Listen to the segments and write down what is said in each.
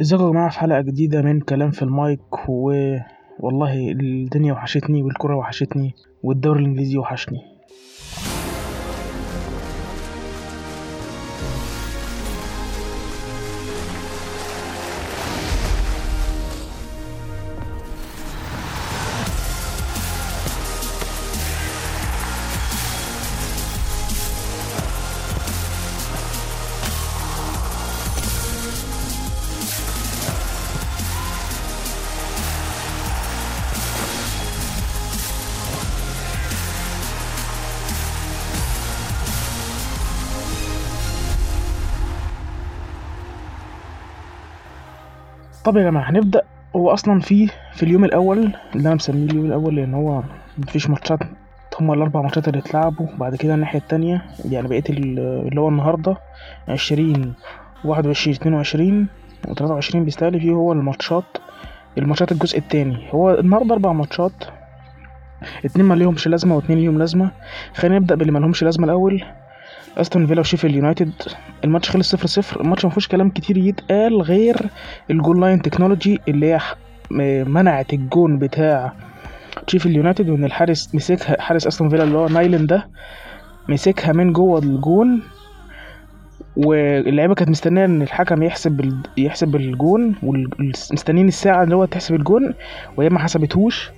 ازيكم يا جماعة، في حلقة جديدة من كلام في المايك. والله الدنيا وحشتني، والكرة وحشتني، والدوري الانجليزي وحشني. طب يا جماعة هنبدأ. هو أصلا في اليوم الأول اللي أنا مسميه اليوم الأول، لأن هو مفيش ماتشات، هما الأربع ماتشات اللي اتلعبوا. بعد كده الناحية التانية يعني بقيت اللي هو النهاردة 20 و21 و22 و23 بيستهلي فيه هو الماتشات الجزء التاني. هو النهاردة 4 ماتشات، 2 ما ليهمش لازمة و2 ليهم لازمة. خلينا نبدأ باللي ما لهمش لازمة الأول، أستون فيلا وشيفيلد يونايتد. الماتش خلص 0-0. الماتش ما فيهوش كلام كتير يتقال غير الجول لاين تكنولوجي اللي هي منعت الجون بتاع شيفيلد يونايتد، وان الحارس مسكها، حارس أستون فيلا اللي هو نايلن ده مسكها من جوه الجون، واللعيبه كانت مستنيه ان الحكم يحسب الجون، ومستنيين الساعه اللي هو تحسب الجون، وهي ما حسبتهوش.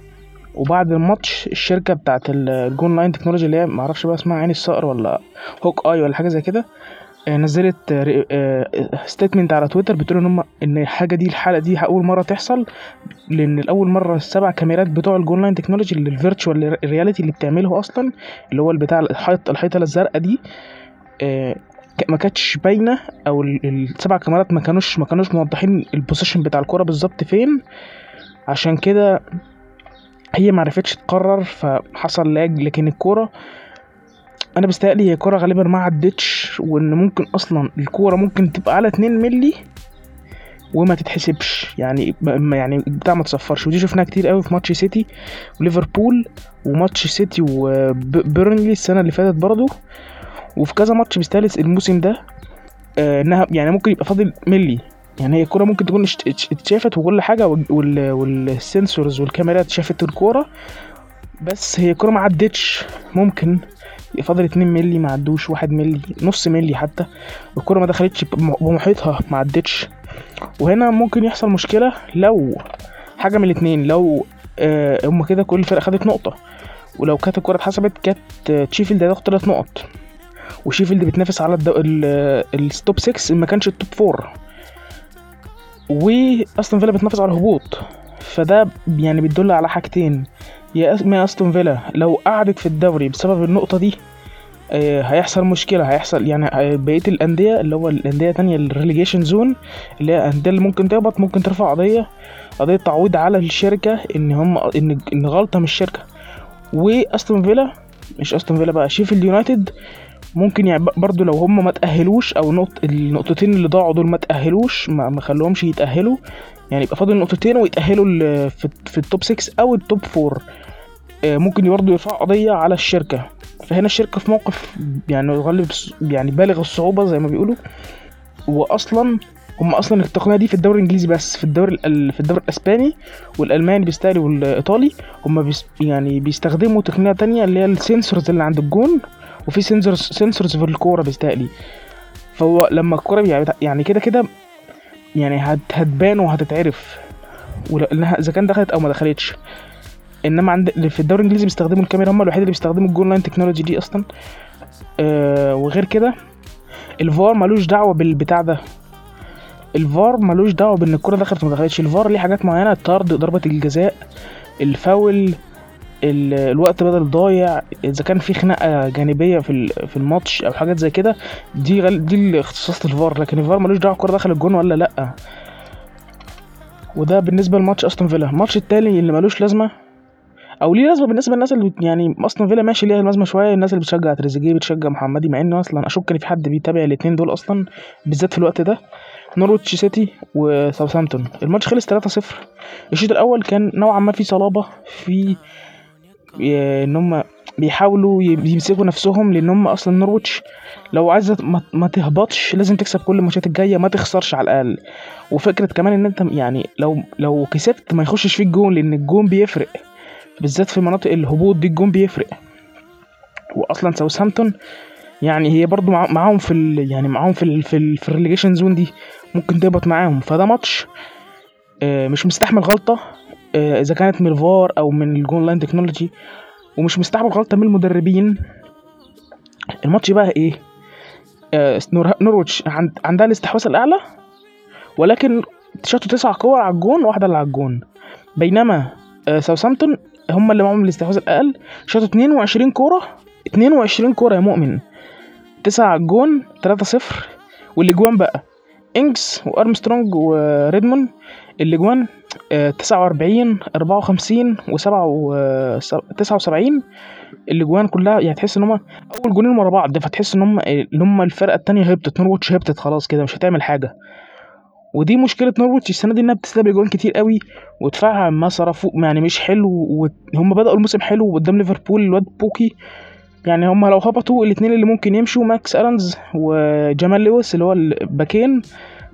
وبعد الماتش الشركه بتاعه الجون لاين تكنولوجي اللي هي ما اعرفش بقى اسمها، عين الصقر ولا هوك اي ولا حاجه زي كده، نزلت ستيتمنت على تويتر بتقول ان الحاجه دي، الحاله دي اول مره تحصل، لان الاول مره 7 كاميرات بتوع الجون لاين تكنولوجي اللي الفيرتشوال رياليتي اللي بتعمله اصلا، اللي هو بتاع الحيطه الازرقاء دي، ما كانتش باينه، او 7 كاميرات ما كانوش موضحين البوزيشن بتاع الكره بالظبط فين، عشان كده هي معرفتش تقرر، فحصل لاج. لكن الكوره انا بستقلي هي كوره غالبا ما عدتش، وان ممكن اصلا الكوره ممكن تبقى على 2 مللي وما تتحسبش، يعني بتاع ما تصفرش. ودي شفناها كتير قوي في ماتش سيتي وليفربول، وماتش سيتي وبيرنلي السنه اللي فاتت برضو، وفي كذا ماتش بيستهلس الموسم ده، انها يعني ممكن يبقى فاضل مللي، يعني هي الكرة ممكن تكون اتشافت وكل حاجة، والسنسورز والكاميرات شافت الكرة، بس هي الكرة ما عدتش. ممكن فاضل 2 مللي ما عدوش، 1 مللي، نص مللي حتى، الكرة ما دخلتش بمحيطها، ما عدتش. وهنا ممكن يحصل مشكلة لو حاجة من الاتنين، لو هم كده كل فرقة خدت نقطة، ولو كانت الكرة اتحسبت كانت شيفيلد هتاخد 3 نقط، وشيفيلد بتنافس على التوب 6 ما كانش التوب 4، واستون فيلا بتنافس على الهبوط. فده يعني بيدل على حاجتين، يا استون فيلا لو قعدت في الدوري بسبب النقطه دي هيحصل مشكله، هيحصل يعني بقيه الانديه اللي هو الانديه تانية الريليجيشن زون، اللي هي الانديه اللي ممكن تهبط، ممكن ترفع قضيه تعويض على الشركه ان غلطه من الشركه. واستون فيلا مش استون فيلا بقى، شيفيلد يونايتد ممكن يعني برضو لو هم ما تأهلوش، او النقطتين اللي ضاعوا دول ما تأهلوش، ما خلوهمش يتأهلوا، يعني يبقى فاضل نقطتين ويتأهلوا في التوب 6 او التوب 4، ممكن برضو يرفع قضية على الشركة. فهنا الشركة في موقف يعني بالغ الصعوبة زي ما بيقولوا. واصلا هم اصلا التقنية دي في الدوري الانجليزي بس، في الدوري الاسباني والالماني بيستاهلوا، والايطالي هم يعني بيستخدموا تقنية تانية اللي هي السنسورز اللي عند الجون، وفي سنسورز في الكوره بيستقلي. فهو لما الكوره يعني كده يعني هتبان وهتتعرف اذا كان دخلت او ما دخلتش. انما في الدوري الانجليزي بيستخدموا الكاميرا، هم الوحيد اللي بيستخدموا الجول لاين تكنولوجي دي اصلا. وغير كده الفار ملوش دعوه بالبتاع ده، الفار ملوش دعوه بان الكوره دخلت وما دخلتش. الفار ليه حاجات معينه، الطرد، ضربه الجزاء، الفاول، الوقت بدل ضايع، اذا كان في خناقه جانبيه في الماتش او حاجات زي كده، دي اختصاص الفار. لكن الفار ملوش دعوه الكره دخل الجون ولا لا. وده بالنسبه لماتش استون فيلا. الماتش التالي اللي ملوش لازمه، او ليه لازمه بالنسبه للناس اللي يعني استون فيلا ماشي ليها لازمه شويه، الناس اللي بتشجع تريزيجيه، بتشجع محمدي، مع انه اصلا اشك ان في حد بيتابع الاثنين دول اصلا بالذات في الوقت ده، نورويتش سيتي وساوثهامبتون. الماتش خلص 3-0. الشوط الاول كان نوعا ما في صلابه، في ان هم بيحاولوا يمسكوا نفسهم، لان هم اصلا نورويتش لو عايز ما تهبطش لازم تكسب كل الماتشات الجايه، ما تخسرش على الاقل. وفكره كمان ان انت يعني لو كسبت ما يخشش فيك جون، لان الجون بيفرق بالذات في مناطق الهبوط دي، الجون بيفرق. واصلا ساوثهامبتون يعني هي برضو معاهم في الريليجيشن زون دي، ممكن تهبط معاهم. فده ماتش مش مستحمل غلطه اذا كانت من الفار او من الجون لاين تكنولوجي، ومش مستحمل غلطه من المدربين. الماتش بقى ايه؟ نورويتش عندها الاستحواذ الاعلى، ولكن شاطوا 9 كور على الجون، 1 اللي على الجون. بينما ساوثهامبتون هم اللي معاهم الاستحواذ الاقل، شاطوا 22 كوره يا مؤمن، 9 على الجون، 3-0. والاجوان بقى انجز وارمسترونج وريدمون، الاجوان 49 54 و79. الاجوان كلها يعني تحس ان هم اول جونين ورا بعض، فتحس ان هم الفرقه الثانيه هبطت، نورويتش هبطت خلاص كده مش هتعمل حاجه. ودي مشكله نورويتش السنه دي، انها بتستقبل جوان كتير قوي، ودفاعها ما صرفوا يعني مش حلو. وهم بداوا الموسم حلو قدام ليفربول، الواد بوكي يعني هم لو هبطوا الاثنين اللي ممكن يمشوا ماكس ألانز وجمال لويس اللي هو الباكين،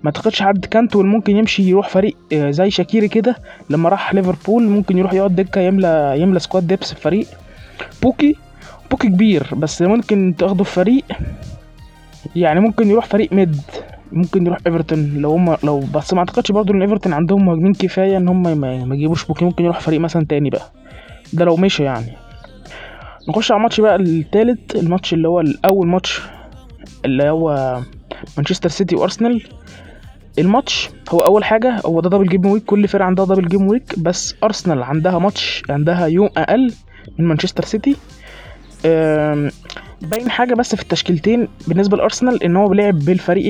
ما تقدش حد. كانتو ممكن يمشي يروح فريق زي شاكيري كده لما راح ليفربول، ممكن يروح يقعد دكه يملى سكواد ديبس في فريق. بوكي كبير بس ممكن تاخده في فريق، يعني ممكن يروح فريق ميد، ممكن يروح ايفرتون لو بس ما اعتقدش برضو ان ايفرتون عندهم مهاجمين كفايه ان هم ما يجيبوش بوكي، ممكن يروح فريق مثلا تاني بقى، ده لو مشى يعني. نخش على الماتش بقى الثالث، الماتش اللي هو الاول ماتش اللي هو مانشستر سيتي وارسنال. الماتش هو اول حاجه هو ده دبل جيم ويك، كل فرقه عندها دبل جيم ويك، بس ارسنال عندها يوم اقل من مانشستر سيتي. باين حاجه بس في التشكيلتين بالنسبه لارسنال ان هو بيلعب بالفريق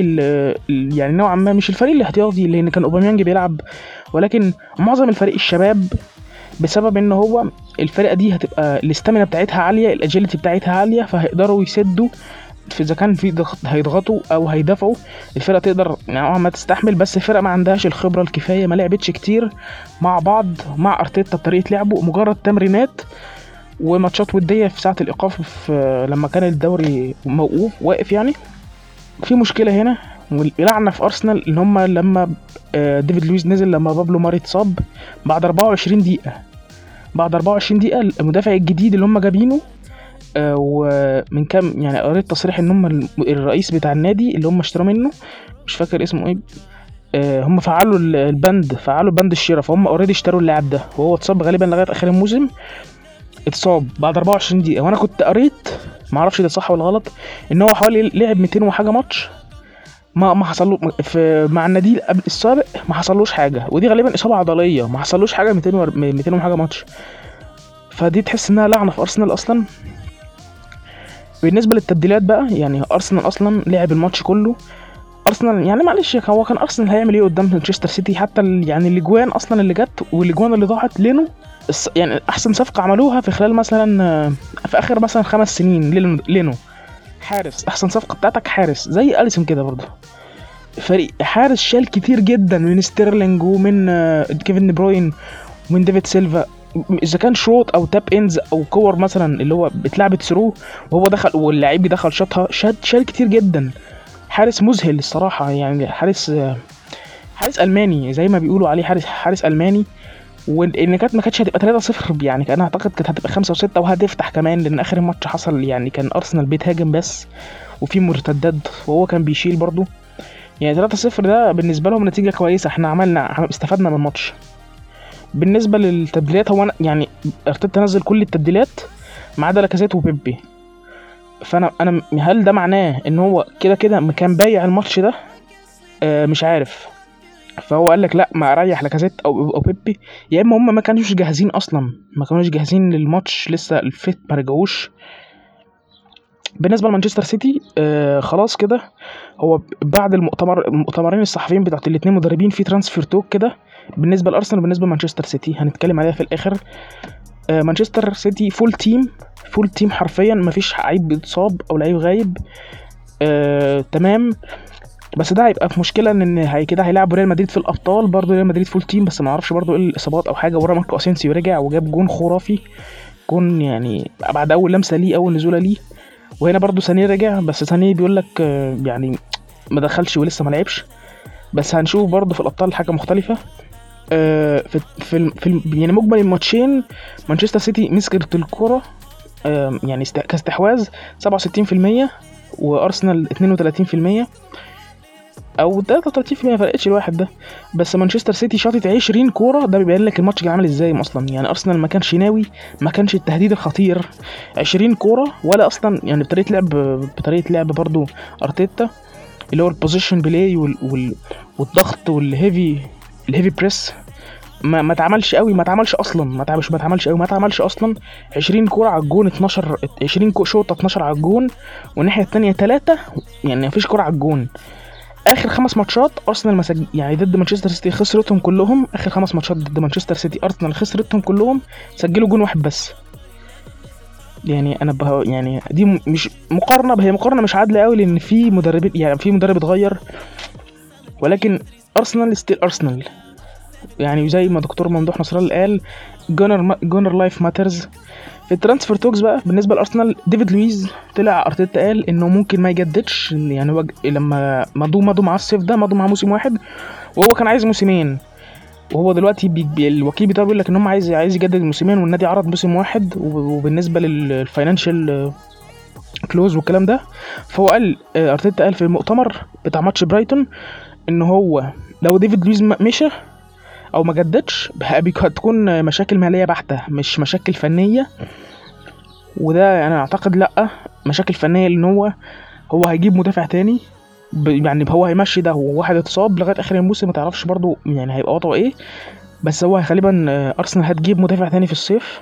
يعني نوعا ما مش الفريق الاحتياطي، لان كان اوباميانج بيلعب، ولكن معظم الفريق الشباب، بسبب ان هو الفرقه دي هتبقى الاستامينا بتاعتها عاليه، الاجيلتي بتاعتها عاليه، فهيقدروا يسدوا اذا كان في ضغط، هيضغطوا او هيدافعوا. الفرقه تقدر نوعا ما تستحمل، بس الفرقه ما عندهاش الخبره الكفايه، ما لعبتش كتير مع بعض مع ارتيتا، بطريقه لعبه مجرد تمرينات وماتشات وديه في ساعه الايقاف لما كان الدوري موقوف واقف. يعني في مشكله هنا، واللعنه في ارسنال ان هم لما ديفيد لويز نزل، لما بابلو ماري اتصاب، بعد 24 دقيقه المدافع الجديد اللي هم جابينه، ومن كام يعني قريت تصريح ان هم الرئيس بتاع النادي اللي هم اشتروا منه مش فاكر اسمه ايه، هم فعلوا بند الشراء، فهم اوريدي اشتروا اللاعب ده وهو اتصاب غالبا لغايه اخر الموسم، اتصاب بعد 24 دقيقه. وانا كنت قريت ما اعرفش ده صح ولا غلط ان هو حوالي لعب 200 وحاجه ماتش ما حصل في مع النادي السابق، ما حصلوش حاجه، ودي غالبا اصابه عضليه، ما حصلوش حاجه 200 وحاجه ماتش. فدي تحس انها لعنه في ارسنال اصلا. بالنسبه للتبديلات بقى، يعني ارسنال اصلا لعب الماتش كله، ارسنال يعني معلش هو كان ارسنال هيعمل ايه قدام مانشستر سيتي؟ حتى يعني الاجوان اصلا اللي جت والاجوان اللي ضاعت لينو، يعني احسن صفقه عملوها في خلال مثلا في اخر مثلا 5 سنين لينو، حارس احسن صفقه بتاعتك حارس زي أليسون كده برضه، فريق حارس شال كتير جدا من ستيرلينج ومن كيفن بروين ومن ديفيد سيلفا، اذا كان شوط او تاب انز او كور مثلا اللي هو بتلعبت ثرو وهو دخل واللاعب دخل شاطها، شال كتير جدا. حارس مذهل الصراحه، يعني حارس الماني زي ما بيقولوا عليه، حارس الماني. وان كانت ما كانتش هتبقى 3-0 يعني، انا اعتقد كانت هتبقى 5-6 وهتفتح كمان، لان اخر الماتش حصل يعني كان ارسنال بيتهاجم بس وفي مرتدات وهو كان بيشيل برضو، يعني 3-0 ده بالنسبه لهم نتيجه كويسه، احنا استفدنا من الماتش. بالنسبه للتبديلات، هو يعني ارتيتا نزل كل التبديلات ما عدا لاكازيت وبيبي، فانا هل ده معناه ان هو كده ما كان بايع الماتش ده؟ مش عارف. فهو قال لك لا، ما اريح لاكازيت او بيبي، يا اما هم ما كانوش جاهزين للماتش لسه، الفيت ما رجعوش. بالنسبه لمانشستر سيتي خلاص كده، هو بعد المؤتمرين الصحفيين بتاعت الاثنين مدربين في ترانسفير توك كده، بالنسبه لارسنال وبالنسبه لمانشستر سيتي هنتكلم عليها في الاخر. مانشستر سيتي فول تيم حرفيا، مفيش لعيب اتصاب او لعيب غايب، تمام. بس ده هيبقى في مشكله ان كده هيلعبوا ريال مدريد في الابطال، برضو ريال مدريد فول تيم، بس ما اعرفش برضو ايه الاصابات او حاجه. ورا ماركو اسينسيو رجع وجاب جون خرافي، جون يعني بعد اول لمسه ليه، اول نزوله ليه، وهنا برضو سانيه رجع، بس سانيه بيقول لك يعني ما دخلش ولسه ما لعبش، بس هنشوف برضو في الابطال حاجه مختلفه. في يعني مجمل الماتشين مانشستر سيتي مسكت الكره يعني كاستحواذ 67% وارسنال 32% او 33%، ما فرقتش الواحد ده، بس مانشستر سيتي شاطت 20 كوره. ده بيبين لك الماتش اللي عامل ازاي اصلا. يعني ارسنال ما كانش ناوي، ما كانش التهديد الخطير 20 كوره، ولا اصلا يعني بطريقه لعب برضو ارتيتا اللي هو البوزيشن بلاي والضغط والهيفي بريس ما اتعملش قوي. 20 كوره على الجون، 12 على الجون، والناحيه الثانيه 3، يعني مفيش كوره على الجون. اخر 5 ماتشات ارسنال يعني ضد مانشستر سيتي خسرتهم كلهم. اخر 5 ماتشات ضد مانشستر سيتي ارسنال خسرتهم كلهم، سجلوا جون واحد بس. يعني انا يعني دي مش مقارنه، هي مقارنه مش عادله قوي، لان في مدربين، يعني في مدرب اتغير، ولكن ارسنال ستيل ارسنال. يعني زي ما دكتور ممدوح نصر الله قال، جونر لايف ماترز. في الترانسفير توكس بقى بالنسبه لارسنال، ديفيد لويز طلع ارتيتا قال انه ممكن ما يجددش، يعني هو لما مضوا مع الصيف ده مضوا مع موسم واحد، وهو كان عايز موسمين، وهو دلوقتي الوكيل بتاعه بيقول لك ان هم عايز يجدد الموسمين، والنادي عرض موسم واحد، وبالنسبه للفاينانشال كلوز والكلام ده. فهو قال ارتيتا قال في المؤتمر بتاع ماتش برايتون ان هو لو ديفيد لويز مشى او ما جددش هتكون مشاكل ماليه بحته، مش مشاكل فنيه. وده انا اعتقد لا مشاكل فنيه، لان هو هيجيب مدافع تاني، يعني هو هيمشي ده، هو واحد اتصاب لغايه اخر الموسم، ما تعرفش برضو يعني هيبقى وضعه ايه، بس هو غالبا ارسنال هتجيب مدافع تاني في الصيف.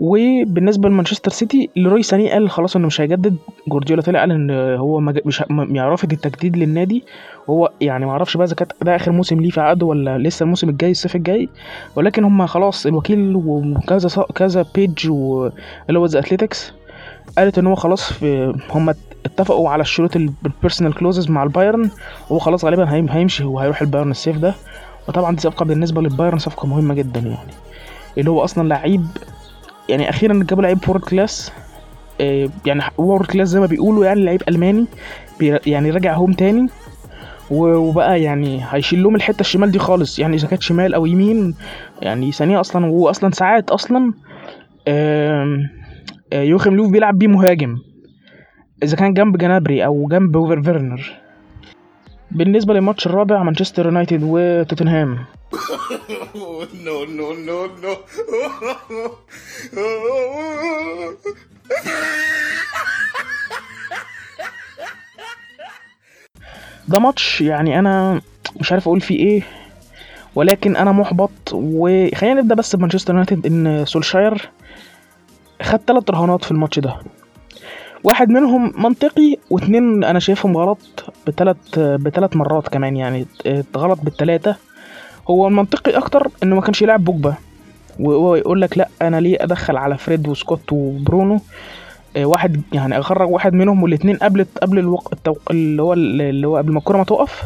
وبالنسبه لمانشستر سيتي، لروي ساني قال خلاص انه مش هيجدد. جوارديولا طلع قال ان هو مش يعرفد التجديد للنادي، وهو يعني ما اعرفش بقى اذا كانت ده اخر موسم ليه في عقده ولا لسه الموسم الجاي الصيف الجاي، ولكن هم خلاص الوكيل وكذا كذا بيج اللي هو ذا اتلتكس قالت ان هو خلاص هم اتفقوا على الشروط البيرسونال كلوزز مع البايرن، وهو خلاص غالبا هيمشي وهيروح البايرن الصيف ده. وطبعا دي صفقه بالنسبه للبايرن صفقه مهمه جدا، يعني اللي هو اصلا لعيب، يعني اخيرا جابوا لعيب وورد كلاس، يعني وورد كلاس زي ما بيقولوا، يعني لعيب الماني يعني رجع هوم تاني، وبقى يعني هيشيل لهم الحته الشمال دي خالص، يعني اذا كانت شمال او يمين. يعني ثانيه اصلا هو اصلا ساعات اصلا يوخيم لوف بيلعب بيه مهاجم، اذا كان جنب جنابري او جنب فيرنر. بالنسبه للماتش الرابع، مانشستر يونايتد وتوتنهام، نو ده ماتش يعني انا مش عارف اقول فيه ايه، ولكن انا محبط. وخلينا نبدا بس بمانشستر يونايتد. ان سولشاير خد 3 رهانات في الماتش ده، واحد منهم منطقي، واثنين انا شايفهم غلط بثلاث مرات كمان، يعني غلط بال3. هو المنطقي اكتر انه ما كانش يلعب بوجبا، وهو يقول لك لا انا ليه ادخل على فريد وسكوت وبرونو، واحد يعني اخرج واحد منهم، والاثنين قبل الوقت اللي هو قبل ما الكره ما توقف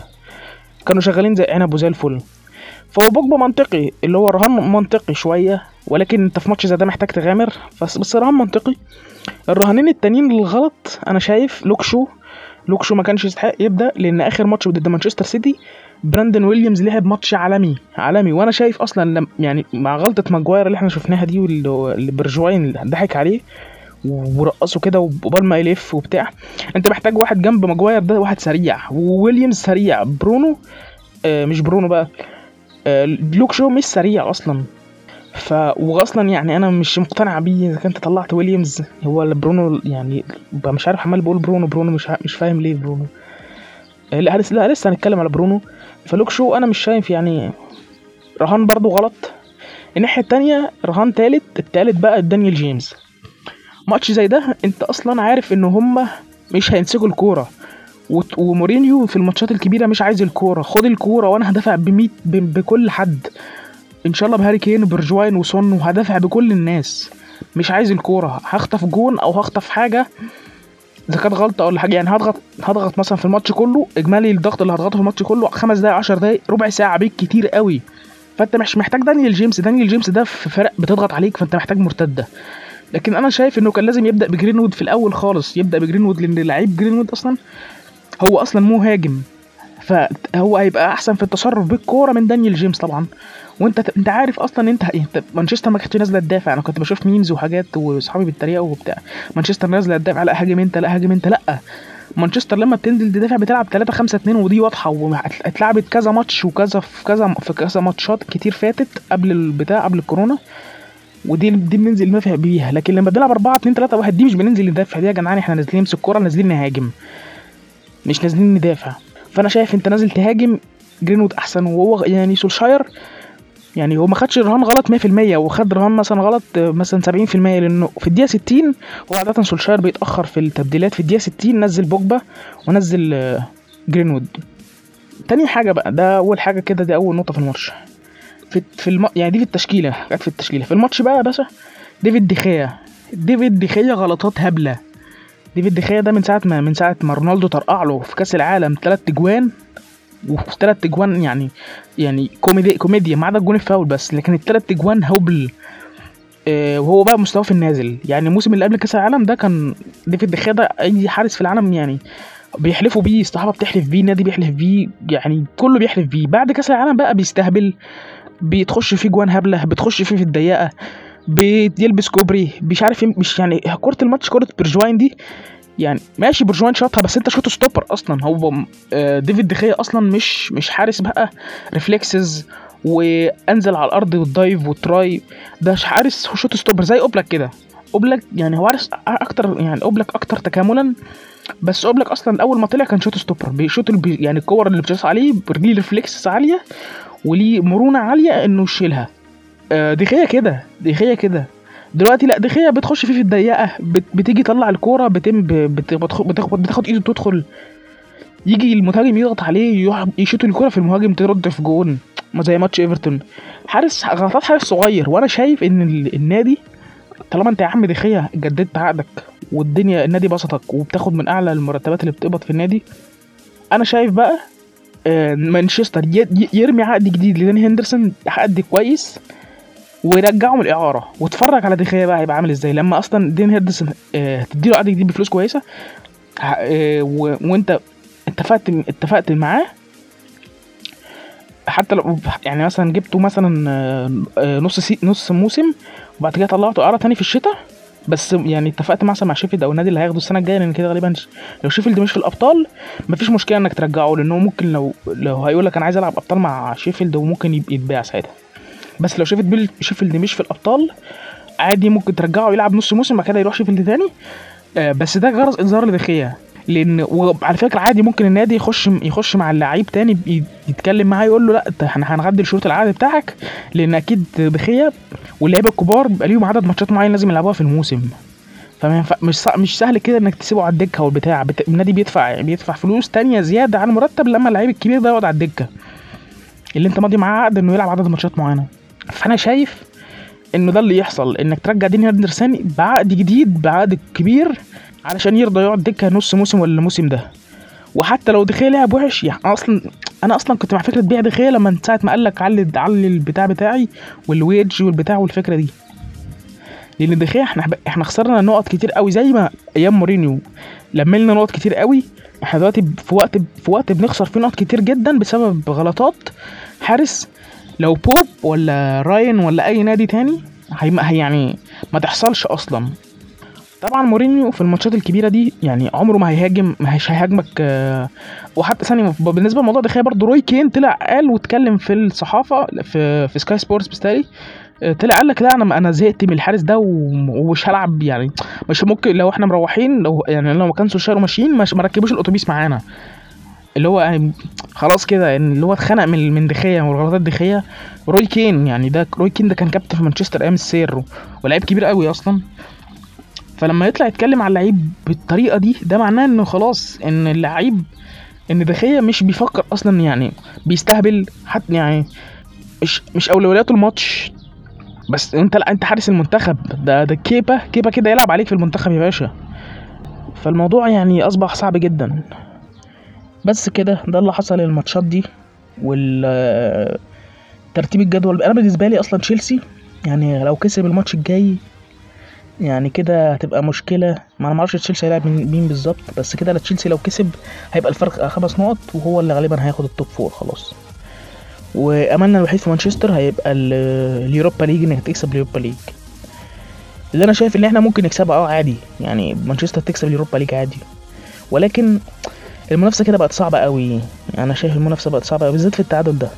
كانوا شغالين زي عنب وزي الفل. فهو بوجبا منطقي، اللي هو رهان منطقي شويه، ولكن انت في ماتش زي ده محتاج تغامر، بس رهان منطقي. الرهانين التانيين الغلط انا شايف لوكشو ما كانش يستحق يبدا، لان اخر ماتش ضد مانشستر سيتي براندن ويليامز لعب ماتش عالمي، وانا شايف اصلا يعني مع غلطه ماجواير اللي احنا شفناها دي، واللي برجواين ضحك عليه ورقصه كده وبال ما يلف وبتاع، انت محتاج واحد جنب ماجواير ده، واحد سريع، وويليامز سريع، برونو مش برونو بقى، لوكشو مش سريع اصلا. واصلا يعني انا مش مقتنع بيه اذا كنت طلعت ويليامز هو برونو، يعني مش عارف عمال بقول برونو مش فاهم ليه برونو. لا لسه هنتكلم على برونو. فلوكشو انا مش شايف يعني رهان برضو غلط. الناحيه الثانيه رهان الثالث بقى دانيال جيمس. ماتش زي ده انت اصلا عارف ان هم مش هينسجوا الكوره، ومورينيو في الماتشات الكبيره مش عايز الكوره، خد الكوره وانا هدافع بكل حد ان شاء الله، بهاري كين وبرجواين وسون، وهدافع بكل الناس، مش عايز الكوره، هخطف جون او هخطف حاجه اذا كانت غلطه ولا حاجه، يعني هضغط مثلا في الماتش كله اجمالي الضغط اللي هضغطه في الماتش كله 5 دقايق 10 دقايق ربع ساعه بالكتير قوي. فانت مش محتاج دانيال جيمس ده في فرق بتضغط عليك، فانت محتاج مرتده، لكن انا شايف انه كان لازم يبدا بجرينوود في الاول خالص، يبدا بجرينوود لان لعيب جرينوود اصلا هو اصلا مهاجم، فهو هيبقى احسن في التصرف بالكوره من دانيال جيمس طبعا. وانت عارف اصلا انت مانشستر ما كانتش نازله تدافع، انا كنت بشوف ميمز وحاجات واصحابي بالتريقه وبتاع، مانشستر نازله تدافع، لا هاجم انت، لا هاجم انت، لا مانشستر لما بتنزل تدافع بتلعب 3-5-2، ودي واضحه واتلعبت كذا ماتش وكذا في كذا ماتشات كتير فاتت قبل البتاع قبل الكورونا، ودي بننزل ندافع بيها. لكن لما بنلعب 4-2-3-1 دي مش بننزل ندافع، دي يا جدعان احنا نازلين نمسك الكوره، نازلين نهاجم مش نازلين ندافع. فانا شايف انت نازل تهاجم جرينوود احسن، وهو يعني سولشاير يعني هو ما خدش رهان غلط 100%، وخد رهان مثلا غلط مثلا 70%، لانه في الدقيقه 60 هو عاده سولشاير بيتاخر في التبديلات، في الدقيقه 60 نزل بوجبا ونزل جرينوود. تاني حاجه بقى، ده اول حاجه كده، دي اول نقطه في الماتش يعني دي في التشكيله، كانت في التشكيله. في الماتش بقى يا باشا ديفيد ديخيا غلطات هبله. ديفيد ديخيا ده من ساعه ما رونالدو طرقع له في كاس العالم 3 اجوان، وفي 3 اجوان يعني كوميديا ما عدا الجون الفاول بس، لكن ال3 اجوان هبل. وهو بقى مستواه في النازل، يعني الموسم اللي قبل كاس العالم ده كان ديفيد ديخيا ده اي حارس في العالم يعني بيحلفوا بيه، الصحافه بتحلف بيه، النادي بيحلف بيه، يعني كله بيحلف بيه. بعد كاس العالم بقى بيستهبل، بيتخش فيه جوان هبله، بتخش فيه في الضيقه، بيلبس كوبري، مش عارف مش يعني كره الماتش، كره برجوين دي يعني ماشي برجوان شاطها، بس انت شوت ستوبر اصلا. هو ديفيد ديخيا اصلا مش حارس بقى ريفلكسز وانزل على الارض والدايف والتراي، ده حارس شوت ستوبر زي اوبلاك كده. اوبلاك يعني هو حارس اكتر، يعني اوبلاك اكتر تكاملا، بس اوبلاك اصلا اول ما طلع كان شوت ستوبر، بيشوت يعني الكور اللي بتشوت عليه برجليه ريفلكسز عاليه وليه مرونه عاليه انه يشيلها. ديخيا كده دلوقتي لا، ديخيا بتخش فيه في الضيقه، بتيجي طلع الكوره بتاخد ايده تدخل، يجي المهاجم يضغط عليه يشوت الكوره في المهاجم ترد في جون، ما زي ماتش ايفرتون. غلطات حارس صغير. وانا شايف ان النادي طالما انت يا عم ديخيا جددت عقدك والدنيا النادي بسطك وبتاخد من اعلى المرتبات اللي بتقبض في النادي، انا شايف بقى مانشستر يرمي عقد جديد لدان هندرسون، عقد كويس، ويرجعهم الاعاره، واتفرج على ديخيا بقى هيبقى عامل ازاي لما اصلا دين هيدسون تديله عقد جديد بفلوس كويسه، وانت اتفقت معاه، حتى لو يعني مثلا جبته مثلا نص موسم وبعد كده طلعته اعاره تاني في الشتاء، بس يعني اتفقت مثلا مع شيفيلد او النادي اللي هياخده السنه الجايه، لان كده غالبا لو شيفيلد مش في الابطال مفيش مشكله انك ترجعه، لانه ممكن لو هيقول لك انا عايز العب ابطال مع شيفيلد وممكن يتباع ساعتها. بس لو شيفيلد مش في الابطال عادي ممكن ترجعه يلعب نص موسم بعد كده يروح شيفيلد تاني. بس ده غرض انذار لديخيا، لان وعلى فكره عادي ممكن النادي يخش مع اللعيب تاني يتكلم معاه يقول له لا احنا هنعدل شروط العقد بتاعك، لان اكيد ديخيا واللعيبه الكبار بقى ليهم عدد ماتشات معين لازم يلعبوها في الموسم، مش سهل كده انك تسيبه على الدكه والبتاع. النادي بيدفع فلوس تانية زياده عن المرتب لما اللعيب الكبير ده يقعد على الدكه اللي انت ماضي معاه عقد انه يلعب عدد ماتشات معينه. فانا شايف انه ده اللي يحصل، انك ترجع دين هندرسون بعقد جديد بعقد كبير علشان يرضى يقعد دكه نص موسم ولا الموسم ده. وحتى لو ديخيا لعب وحش، يعني انا اصلا كنت مع فكره بيع ديخيا لما ساعه ما قال لك علي البتاع بتاعي والويدج والبتاع والفكره دي، لان ديخيا احنا خسرنا نقط كتير قوي زي ما ايام مورينيو لملنا نقط كتير قوي. احنا دلوقتي في وقت بنخسر فيه نقط كتير جدا بسبب غلطات حارس. لو بوب ولا راين ولا اي نادي تاني يعني ما تحصلش اصلا. طبعا مورينيو في الماتشات الكبيره دي يعني عمره ما هيهاجم، مش هيهاجمك. وحتى ثانيه بالنسبه لموضوع ديخيا برضو، روي كين طلع قال واتكلم في الصحافه في سكاي سبورتس بالتالي، طلع قال لك لا انا زهقت من الحارس ده ومش هلعب، يعني مش ممكن لو احنا مروحين، لو يعني لو ما كانوا شاروا ماشيين ما ركبوش الاتوبيس معانا، اللي هو يعني خلاص كده اللي هو اتخنق من ديخيا والغلطات ديخيا. روي كين يعني ده روي كين ده كان كابتن في مانشستر ايام السير ولاعيب كبير قوي اصلا، فلما يطلع يتكلم على اللعيب بالطريقه دي ده معناه انه خلاص ان اللعيب ان ديخيا مش بيفكر اصلا، يعني بيستهبل حتى، يعني مش اولوياته الماتش. بس انت حارس المنتخب ده كيبا كده يلعب عليك في المنتخب يا باشا، فالموضوع يعني اصبح صعب جدا. بس كده ده اللي حصل للماتشات دي والترتيب الجدول. انا بالنسبه لي اصلا تشيلسي يعني لو كسب الماتش الجاي يعني كده هتبقى مشكله. ما انا ما اعرفش تشيلسي هيلعب مين بالظبط، بس كده تشيلسي لو كسب هيبقى الفرق 5 نقط، وهو اللي غالبا هياخد التوب 4 خلاص. واملنا الوحيد في مانشستر هيبقى اليوروبا ليج، انها تكسب اليوروبا ليج. اللي انا شايف ان احنا ممكن نكسبها عادي، يعني مانشستر تكسب اليوروبا ليج عادي، ولكن المنافسه كده بقت صعبه قوي. انا شايف المنافسه بقت صعبه بالذات في التعادل ده.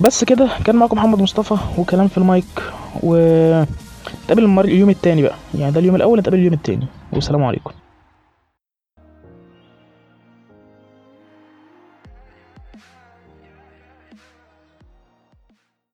بس كده كان معكم محمد مصطفى وكلام في المايك، ونتقابل اليوم الثاني بقى، يعني ده اليوم الاول، نتقابل اليوم الثاني، والسلام عليكم.